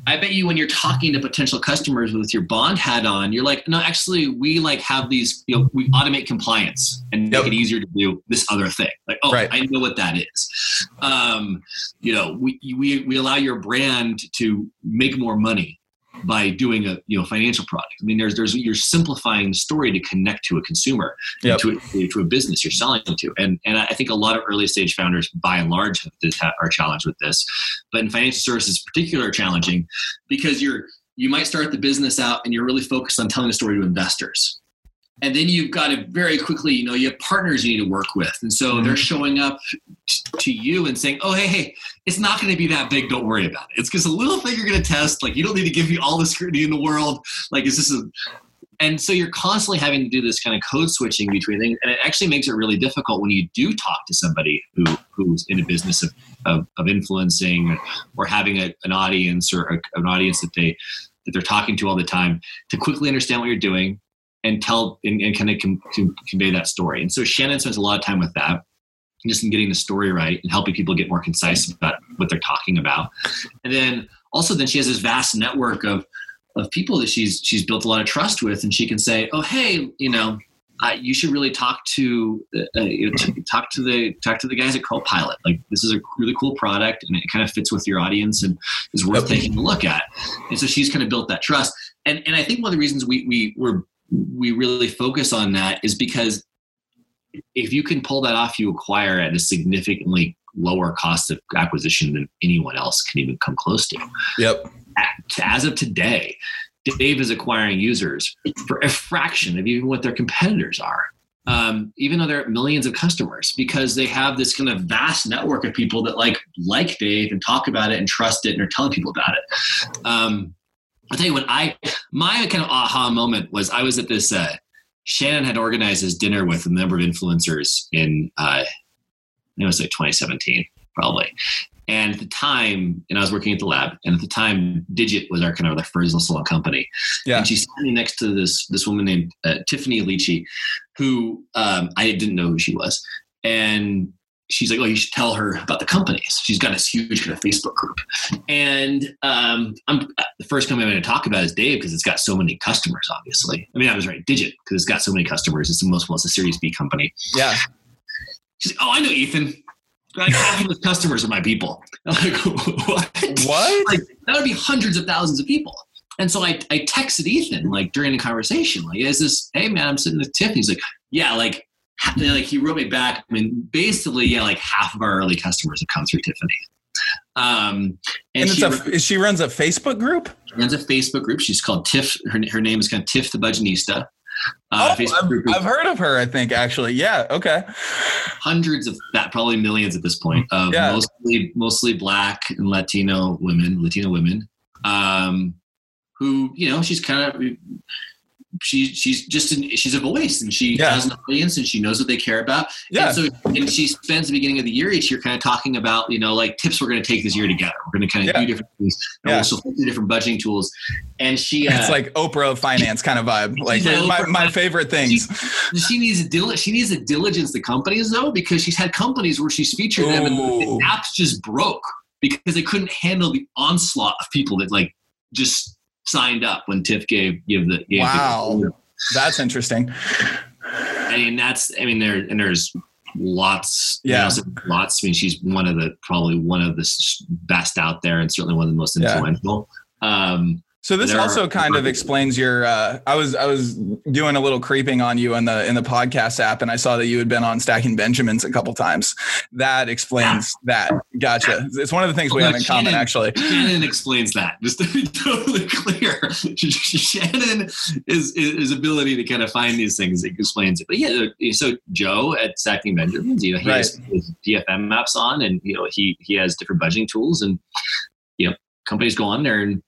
I bet you when you're talking to potential customers with your bond hat on, you're like, no, actually we like have these, you know, we automate compliance and make yep. it easier to do this other thing. Like, oh, right. I know what that is. Um, you know, we, we, we allow your brand to make more money by doing a, you know, financial product. I mean, there's, there's, you're simplifying the story to connect to a consumer, yep. to, a, to a business you're selling to. And, and I think a lot of early stage founders by and large have this, are challenged with this, but in financial services in particular are challenging because you're, you might start the business out and you're really focused on telling a story to investors. And then you've got to very quickly, you know, you have partners you need to work with. And so mm-hmm. they're showing up t- to you and saying, oh, hey, hey, it's not going to be that big. Don't worry about it. It's just a little thing you're going to test. Like, you don't need to give me all the scrutiny in the world. Like, is this a... And so you're constantly having to do this kind of code switching between things. And it actually makes it really difficult when you do talk to somebody who, who's in a business of, of, of influencing or having a, an audience or a, an audience that, they, that they're talking to all the time to quickly understand what you're doing. And tell and, and kind of com, com, convey that story. And so Shannon spends a lot of time with that, just in getting the story right and helping people get more concise about what they're talking about. And then also, then she has this vast network of of people that she's she's built a lot of trust with, and she can say, oh hey, you know, uh, you should really talk to, uh, you know, t- talk to the talk to the guys at Copilot. Like, this is a really cool product, and it kind of fits with your audience, and is worth taking a look at. And so she's kind of built that trust. And and I think one of the reasons we we were we really focus on that is because if you can pull that off, you acquire at a significantly lower cost of acquisition than anyone else can even come close to. Yep. As of today, Dave is acquiring users for a fraction of even what their competitors are. Um, even though they're millions of customers, because they have this kind of vast network of people that like, like Dave and talk about it and trust it and are telling people about it. Um, I'll tell you what, I, my kind of aha moment was I was at this, uh, Shannon had organized this dinner with a number of influencers in, uh, it was like twenty seventeen, probably. And at the time, and I was working at the lab, and at the time, Digit was our kind of the first little company. Yeah. And she's standing next to this, this woman named uh, Tiffany Aliche, who um, I didn't know who she was. And she's like, oh, you should tell her about the companies. She's got this huge kind of Facebook group. And um, I'm, the first company I'm going to talk about is Dave because it's got so many customers, obviously. I mean, I was right, Digit, because it's got so many customers. It's the most, well, it's a Series B company. Yeah. She's like, oh, I know Ethan. Like, half of his customers are my people. I'm like, what? What? Like, that would be hundreds of thousands of people. And so I, I texted Ethan, like, during the conversation. Like, is this, hey, man, I'm sitting with Tiff. And he's like, yeah, like, like he wrote me back. I mean, basically, yeah, like half of our early customers have come through Tiffany. Um, and, and she, it's a, she runs a Facebook group. She runs a Facebook group. She's called Tiff. Her, her name is kind of Tiff the Budgetista. Uh, oh, I've, group I've group. heard of her, I think, actually. Yeah. Okay. Hundreds of that, probably millions at this point, of yeah. mostly, mostly Black and Latino women, Latino women, um, who, you know, she's kind of, she, she's just, an, she's a voice, and she yeah. has an audience, and she knows what they care about. Yeah. And so, and she spends the beginning of the year each year kind of talking about, you know, like tips we're going to take this year together. We're going to kind of yeah. do different things. And yeah. we'll still do different budgeting tools. And she, uh, it's like Oprah finance kind of vibe. Like my, my favorite things. She, she needs a dil- She needs a diligence to companies though, because she's had companies where she's featured Ooh. them, and the, the apps just broke because they couldn't handle the onslaught of people that like just signed up when Tiff gave give the gave wow the that's interesting. I mean, that's I mean there and there's lots yeah you know, lots I mean she's one of the probably one of the best out there, and certainly one of the most influential. Yeah. Um, so this also are, kind of explains your. Uh, I was I was doing a little creeping on you in the in the podcast app, and I saw that you had been on Stacking Benjamins a couple times. That explains yeah. that. Gotcha. It's one of the things oh, we no, have in Shannon, common, actually. Shannon explains that. Just to be totally clear, Shannon is, is his ability to kind of find these things explains it. But yeah, so Joe at Stacking Benjamins, you know, he right. has his D F M maps on, and you know he he has different budgeting tools, and you know companies go on there and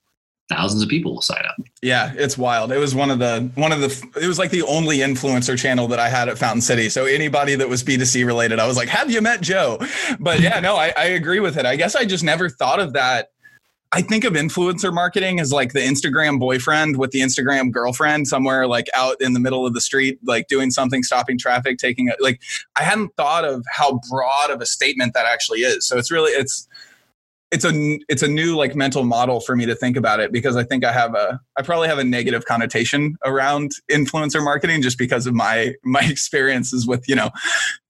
thousands of people will sign up. Yeah, it's wild. It was one of the, one of the, it was like the only influencer channel that I had at Fountain City. So anybody that was B two C related, I was like, have you met Joe? But yeah, no, I, I agree with it. I guess I just never thought of that. I think of influencer marketing as like the Instagram boyfriend with the Instagram girlfriend somewhere like out in the middle of the street, like doing something, stopping traffic, taking a, like, I hadn't thought of how broad of a statement that actually is. So it's really, it's, It's a it's a new like mental model for me to think about it, because I think I have a I probably have a negative connotation around influencer marketing just because of my my experiences with, you know,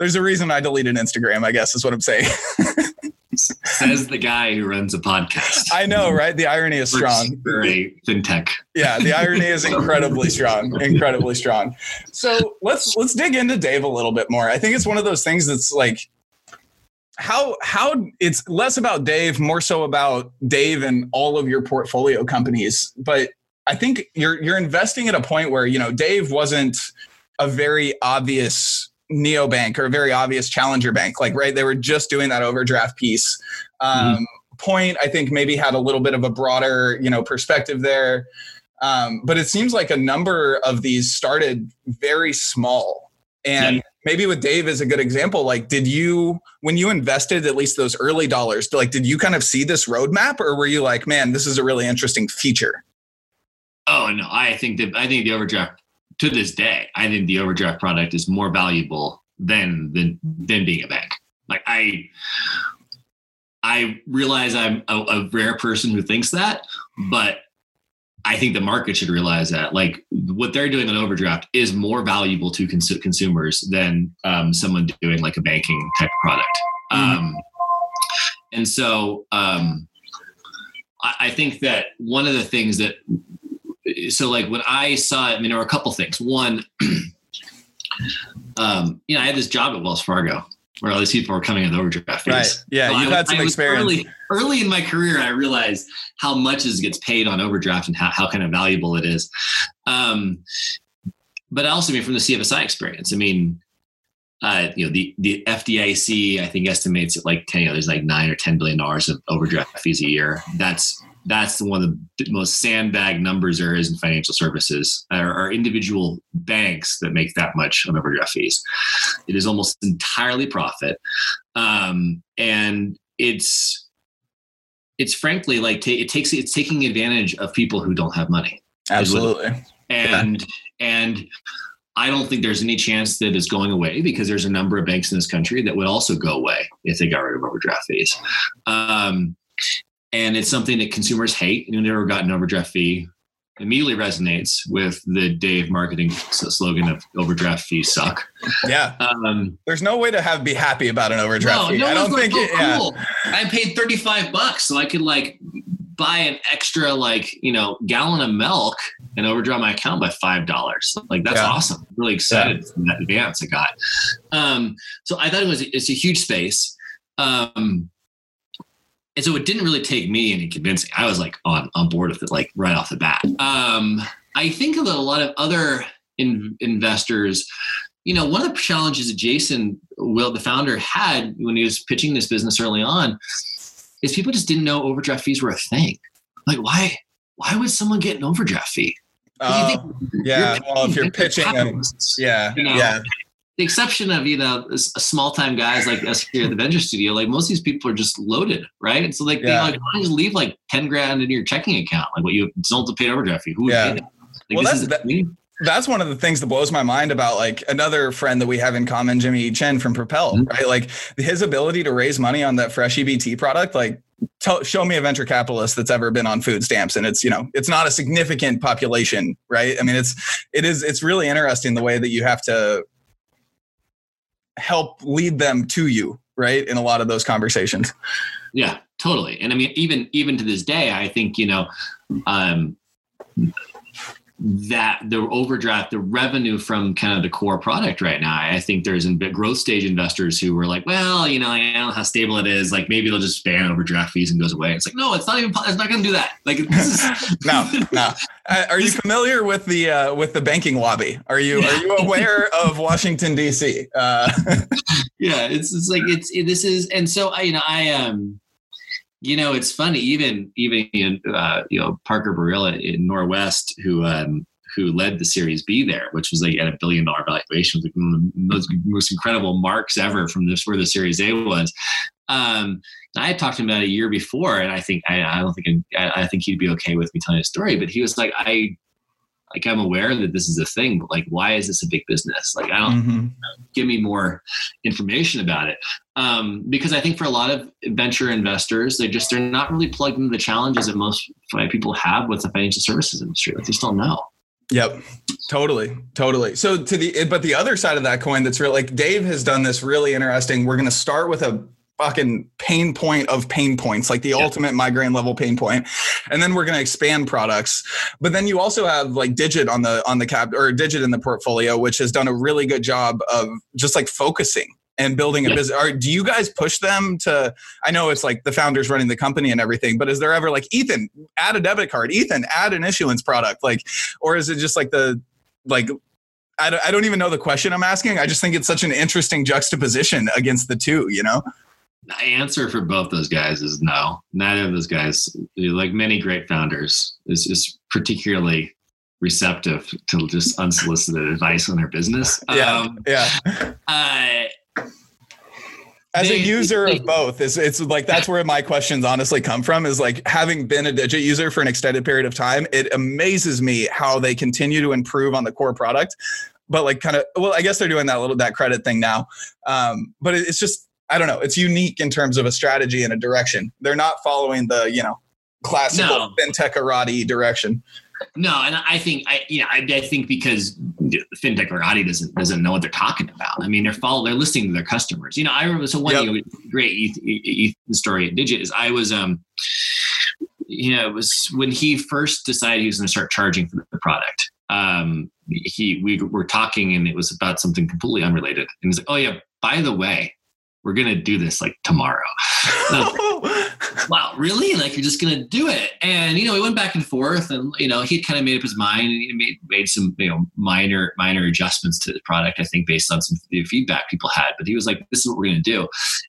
there's a reason I deleted Instagram, I guess is what I'm saying. Says the guy who runs a podcast. I know, right? The irony is strong. For a fintech. Yeah, the irony is incredibly strong, incredibly strong. So let's let's dig into Dave a little bit more. I think it's one of those things that's like, How how it's less about Dave, more so about Dave and all of your portfolio companies. But I think you're you're investing at a point where, you know, Dave wasn't a very obvious neobank or a very obvious challenger bank. Like, right, they were just doing that overdraft piece. Um, mm-hmm. Point, I think, maybe had a little bit of a broader, you know, perspective there. Um, but it seems like a number of these started very small. And yeah. maybe with Dave is a good example. Like, did you, when you invested at least those early dollars, like, did you kind of see this roadmap, or were you like, man, this is a really interesting feature? Oh no, I think that, I think the overdraft to this day, I think the overdraft product is more valuable than, than, than being a bank. Like I, I realize I'm a, a rare person who thinks that, but I think the market should realize that, like, what they're doing on overdraft is more valuable to cons- consumers than um, someone doing like a banking type product. Mm-hmm. Um, and so um, I-, I think that one of the things that, so like when I saw it, I mean, there were a couple things. One, um, you know, I had this job at Wells Fargo where all these people were coming in the overdraft fees. Right. Yeah, so you've I, had some I experience. Early, early in my career, I realized how much is gets paid on overdraft and how, how kind of valuable it is. Um, but also, I mean, from the C F S I experience, I mean, uh, you know, the the F D I C, I think, estimates it like ten, you know, there's like nine or ten billion dollars of overdraft fees a year. That's that's one of the most sandbag numbers there is in financial services. There are individual banks that make that much on overdraft fees. It is almost entirely profit. Um, and it's, it's frankly like t- it takes, it's taking advantage of people who don't have money. Absolutely. And, yeah. and I don't think there's any chance that it's going away, because there's a number of banks in this country that would also go away if they got rid of overdraft fees. Um, And it's something that consumers hate. You never got an overdraft fee. Immediately resonates with the Dave marketing slogan of overdraft fees suck. Yeah. Um, There's no way to have be happy about an overdraft no, fee. No I don't think. Like, oh, it, yeah. cool. I paid thirty-five bucks, so I could like buy an extra, like, you know, gallon of milk and overdraw my account by five dollars. Like, that's yeah. awesome. I'm really excited yeah. for that advance I got. Um, so I thought it was, it's a huge space. Um, and so it didn't really take me any convincing. I was like on, on board with it, like right off the bat. Um, I think of a lot of other in, investors, you know, one of the challenges that Jason, Will, the founder, had when he was pitching this business early on is people just didn't know overdraft fees were a thing. Like, why why would someone get an overdraft fee? Uh, you think yeah, well, if you're pitching, patterns, and, yeah, you know, yeah. The exception of, you know, small-time guys like us here at the Venture Studio, like most of these people are just loaded, right? And so, like, yeah. they like, why just leave like ten grand in your checking account? Like, what you don't have to pay overdraft fee? Who would yeah. pay that? Like, well, this that's is That's one of the things that blows my mind about like another friend that we have in common, Jimmy Chen from Propel, mm-hmm. right? Like his ability to raise money on that fresh E B T product, like tell, show me a venture capitalist that's ever been on food stamps. And it's, you know, it's not a significant population, right? I mean, it's, it is, it's really interesting the way that you have to help lead them to you, right? In a lot of those conversations. Yeah, totally. And I mean, even, even to this day, I think, you know, um, that the overdraft, the revenue from kind of the core product right now, I think there's in growth stage investors who were like, well, you know, I don't know how stable it is. Like maybe they'll just ban overdraft fees and goes away. It's like, no, it's not even, it's not going to do that. Like, this is no, no. Uh, are you familiar with the, uh, with the banking lobby? Are you, are you aware of Washington, D C? Uh, yeah, it's, it's like, it's, it, this is, and so I, you know, I, um, you know, it's funny, even, even, uh, you know, Parker Barilla in Norwest, who, um, who led the Series B there, which was like at a billion dollar valuation, was like one of the most, most incredible marks ever from this, where the Series A was. Um, I had talked to him about a year before, and I think, I, I don't think, I, I think he'd be okay with me telling a story, but he was like, I, like, I'm aware that this is a thing, but like, why is this a big business? Like, I don't mm-hmm. give me more information about it. Um, because I think for a lot of venture investors, they just, they're not really plugged into the challenges that most people have with the financial services industry. Like they just don't know. Yep. Totally. Totally. So to the, but the other side of that coin, that's real, like Dave has done this really interesting. We're going to start with a fucking pain point of pain points, like the yeah. ultimate migraine level pain point. And then we're going to expand products. But then you also have like Digit on the, on the cap or Digit in the portfolio, which has done a really good job of just like focusing and building a yeah. business. Are, do you guys push them to, I know it's like the founders running the company and everything, but is there ever like, Ethan, add a debit card, Ethan, add an issuance product? Like, or is it just like the, like, I don't, I don't even know the question I'm asking. I just think it's such an interesting juxtaposition against the two, you know? The answer for both those guys is no. Neither of those guys, like many great founders, is just particularly receptive to just unsolicited advice on their business. Yeah, um, yeah. Uh, As they, a user they, of both, it's, it's like that's where my questions honestly come from. Is like having been a Digit user for an extended period of time, it amazes me how they continue to improve on the core product. But like, kind of, well, I guess they're doing that little that credit thing now. Um, but it, it's just. I don't know. It's unique in terms of a strategy and a direction. They're not following the, you know, classical no. fintech errati direction. No, and I think I, you know, I, I think because fintech errati doesn't doesn't know what they're talking about. I mean, they're follow, they're listening to their customers. You know, I remember so one yep. you know, great e- e- e- story at Digit is I was um, you know, it was when he first decided he was going to start charging for the product. Um, he we were talking and it was about something completely unrelated, and he's like, "Oh yeah, by the way, we're going to do this like tomorrow." Like, wow, really? Like you're just going to do it. And, you know, we went back and forth and, you know, he kind of made up his mind and he made, made some, you know, minor, minor adjustments to the product, I think based on some feedback people had, but he was like, this is what we're going to do.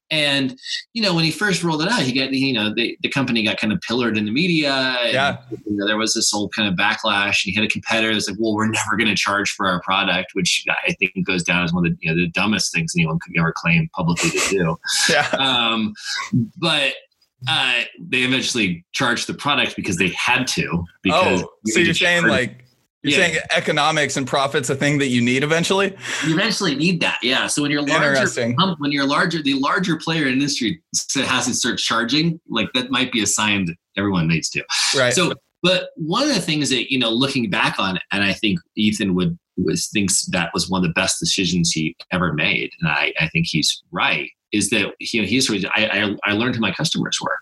And, you know, when he first rolled it out, he got, you know, they, the company got kind of pillared in the media. And, yeah. you know, there was this whole kind of backlash and he had a competitor that's like, well, we're never going to charge for our product, which I think goes down as one of the, you know, the dumbest things anyone could ever claim publicly to do. yeah. Um, but uh, they eventually charged the product because they had to. Because oh, so you're saying like, You're yeah. saying economics and profit's a thing that you need eventually? You eventually need that, yeah. So when you're larger, when you're larger, the larger player in the industry has to start charging, like that might be a sign that everyone needs to. Right. So, but one of the things that, you know, looking back on, and I think Ethan would was thinks that was one of the best decisions he ever made, and I, I think he's right, is that, you know, he's, I, I, I learned who my customers were.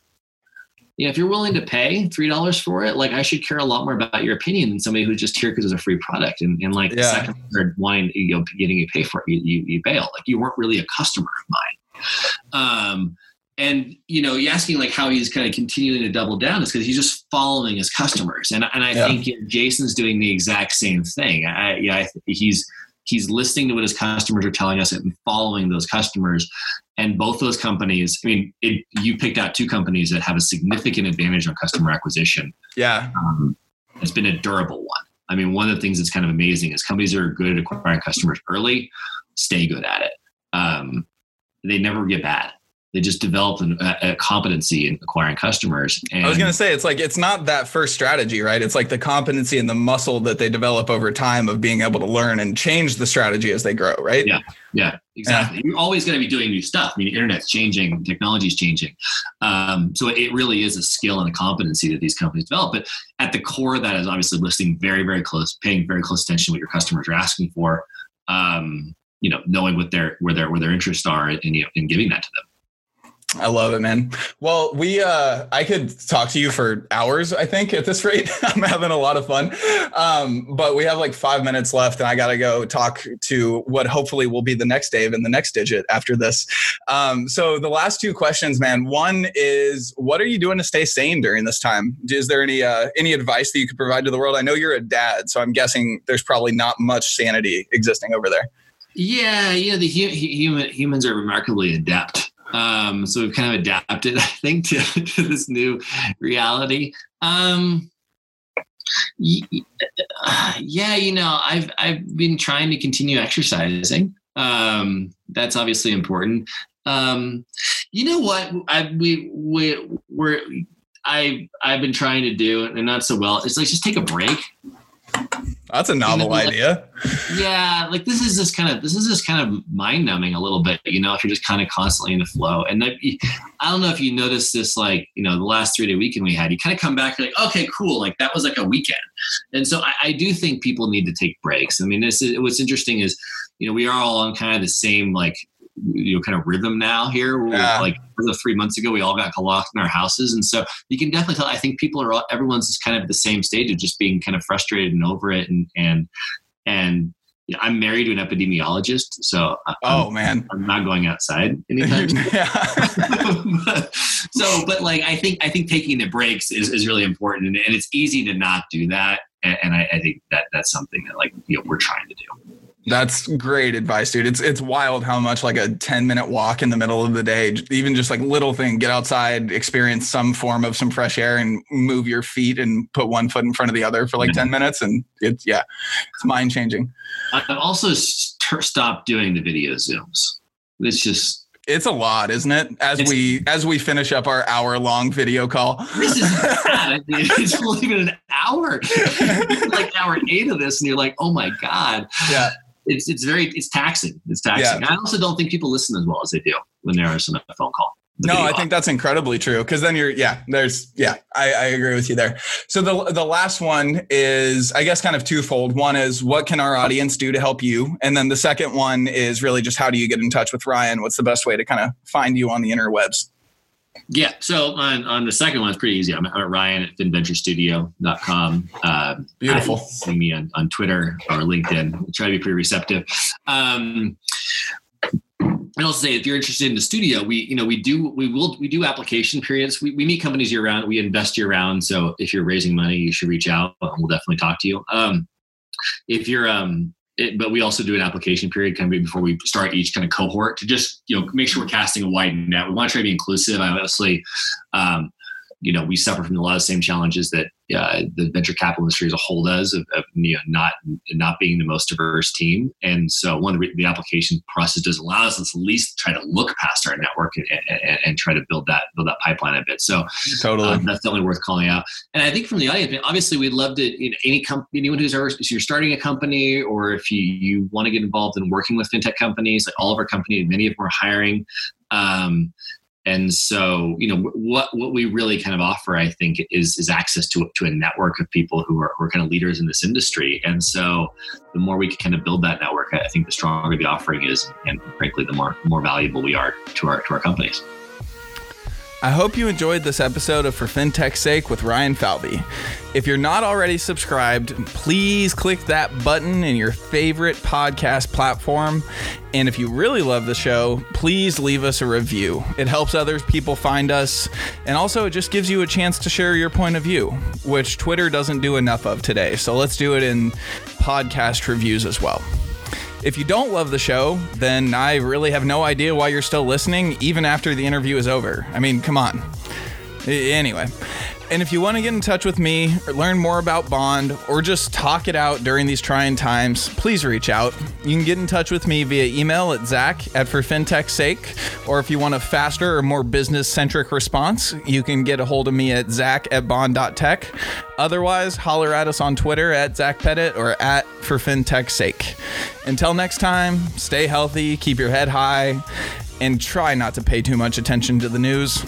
you know, if you're willing to pay three dollars for it, like I should care a lot more about your opinion than somebody who's just here because it's a free product. And, and like yeah. the second, third wine, you know, getting you pay for it, you, you, you bail. Like you weren't really a customer of mine. Um, and, you know, you're asking like how he's kind of continuing to double down is because he's just following his customers. And, and I yeah. think you know, Jason's doing the exact same thing. I, yeah, I think he's, He's listening to what his customers are telling us and following those customers. And both those companies, I mean, it, you picked out two companies that have a significant advantage on customer acquisition. Yeah. Um, it's been a durable one. I mean, one of the things that's kind of amazing is companies that are good at acquiring customers early, stay good at it. Um, they never get bad. They just develop an, a, a competency in acquiring customers. And I was going to say, it's like, it's not that first strategy, right? It's like the competency and the muscle that they develop over time of being able to learn and change the strategy as they grow, right? Yeah, yeah, exactly. Yeah. You're always going to be doing new stuff. I mean, the internet's changing, technology's changing. Um, so it really is a skill and a competency that these companies develop. But at the core of that is obviously listening very, very close, paying very close attention to what your customers are asking for, um, you know, knowing what their, where their, where their interests are and, you know, and giving that to them. I love it, man. Well, we, uh, I could talk to you for hours, I think, at this rate. I'm having a lot of fun. Um, but we have like five minutes left and I got to go talk to what hopefully will be the next Dave and the next Digit after this. Um, so the last two questions, man. One is, what are you doing to stay sane during this time? Is there any, uh, any advice that you could provide to the world? I know you're a dad, so I'm guessing there's probably not much sanity existing over there. Yeah. Yeah. The hu- human humans are remarkably adept. Um, so we've kind of adapted, I think, to, to this new reality. Um, yeah, you know, I've, I've been trying to continue exercising. Um, that's obviously important. Um, you know what, I, we, we, we're, I, I've been trying to do, and not so well, it's like, just take a break. That's a novel like, idea. Yeah. Like this is this kind of, this is this kind of mind numbing a little bit, you know, if you're just kind of constantly in the flow. And I, I don't know if you noticed this, like, you know, the last three day weekend we had, you kind of come back like, okay, cool. Like that was like a weekend. And so I, I do think people need to take breaks. I mean, this is, what's interesting is, you know, we are all on kind of the same, like, you know, kind of rhythm now here. Yeah. Like three months ago, we all got locked in our houses. And so you can definitely tell, I think people are all, everyone's just kind of at the same stage of just being kind of frustrated and over it. And, and, and you know, I'm married to an epidemiologist, so I'm, oh man, I'm not going outside anytime. so, but like, I think, I think taking the breaks is, is really important, and, and it's easy to not do that. And, and I, I think that that's something that, like, you know, we're trying to do. That's great advice, dude. It's it's wild how much like a ten minute walk in the middle of the day, even just like little thing, get outside, experience some form of some fresh air and move your feet and put one foot in front of the other for like ten minutes. And it's, yeah, it's mind changing. I've also st- stopped doing the video Zooms. It's just, it's a lot, isn't it? As it's, we as we finish up our hour long video call, this is bad. It's only been an hour, like hour eight of this, and you're like, oh my god, yeah. It's it's very it's taxing. It's taxing. Yeah. I also don't think people listen as well as they do when they're on a phone call. No, I think that's incredibly true. Cause then you're, yeah, there's, yeah, I, I agree with you there. So the the last one is, I guess, kind of twofold. One is, what can our audience do to help you? And then the second one is really just, how do you get in touch with Ryan? What's the best way to kind of find you on the interwebs? Yeah. So on, on the second one, it's pretty easy. I'm at Ryan at fin venture studio dot com. Um, Beautiful. See me on, on Twitter or LinkedIn. I'll try to be pretty receptive. Um, I'd also say, if you're interested in the studio, we, you know, we do, we will, we do application periods. We, we meet companies year round. We invest year round. So if you're raising money, you should reach out. We'll definitely talk to you. Um, if you're, um, It, but we also do an application period kind of before we start each kind of cohort to just, you know, make sure we're casting a wide net. We want to try to be inclusive. I obviously, um, you know, we suffer from a lot of the same challenges that uh, the venture capital industry as a whole does of, of you know, not not being the most diverse team. And so one of the, the application process does allow us to at least try to look past our network and, and, and try to build that build that pipeline a bit. So totally, um, that's definitely worth calling out. And I think from the audience, obviously, we'd love to, you know, any company, anyone who's ever, if you're starting a company or if you, you want to get involved in working with fintech companies, like all of our companies, many of them are hiring. Um, And so, you know, what what we really kind of offer, I think, is is access to to a network of people who are, who are kind of leaders in this industry. And so, the more we can kind of build that network, I think the stronger the offering is, and frankly, the more more valuable we are to our to our companies. I hope you enjoyed this episode of For FinTech's Sake with Ryan Falvey. If you're not already subscribed, please click that button in your favorite podcast platform. And if you really love the show, please leave us a review. It helps other people find us. And also, it just gives you a chance to share your point of view, which Twitter doesn't do enough of today. So let's do it in podcast reviews as well. If you don't love the show, then I really have no idea why you're still listening, even after the interview is over. I mean, come on. Anyway, and if you want to get in touch with me or learn more about Bond or just talk it out during these trying times, please reach out. You can get in touch with me via email at Zach at For FinTech's Sake, or if you want a faster or more business-centric response, you can get a hold of me at Zach at Bond dot tech. Otherwise, holler at us on Twitter at Zach Pettit or at For FinTech's Sake. Until next time, stay healthy, keep your head high, and try not to pay too much attention to the news.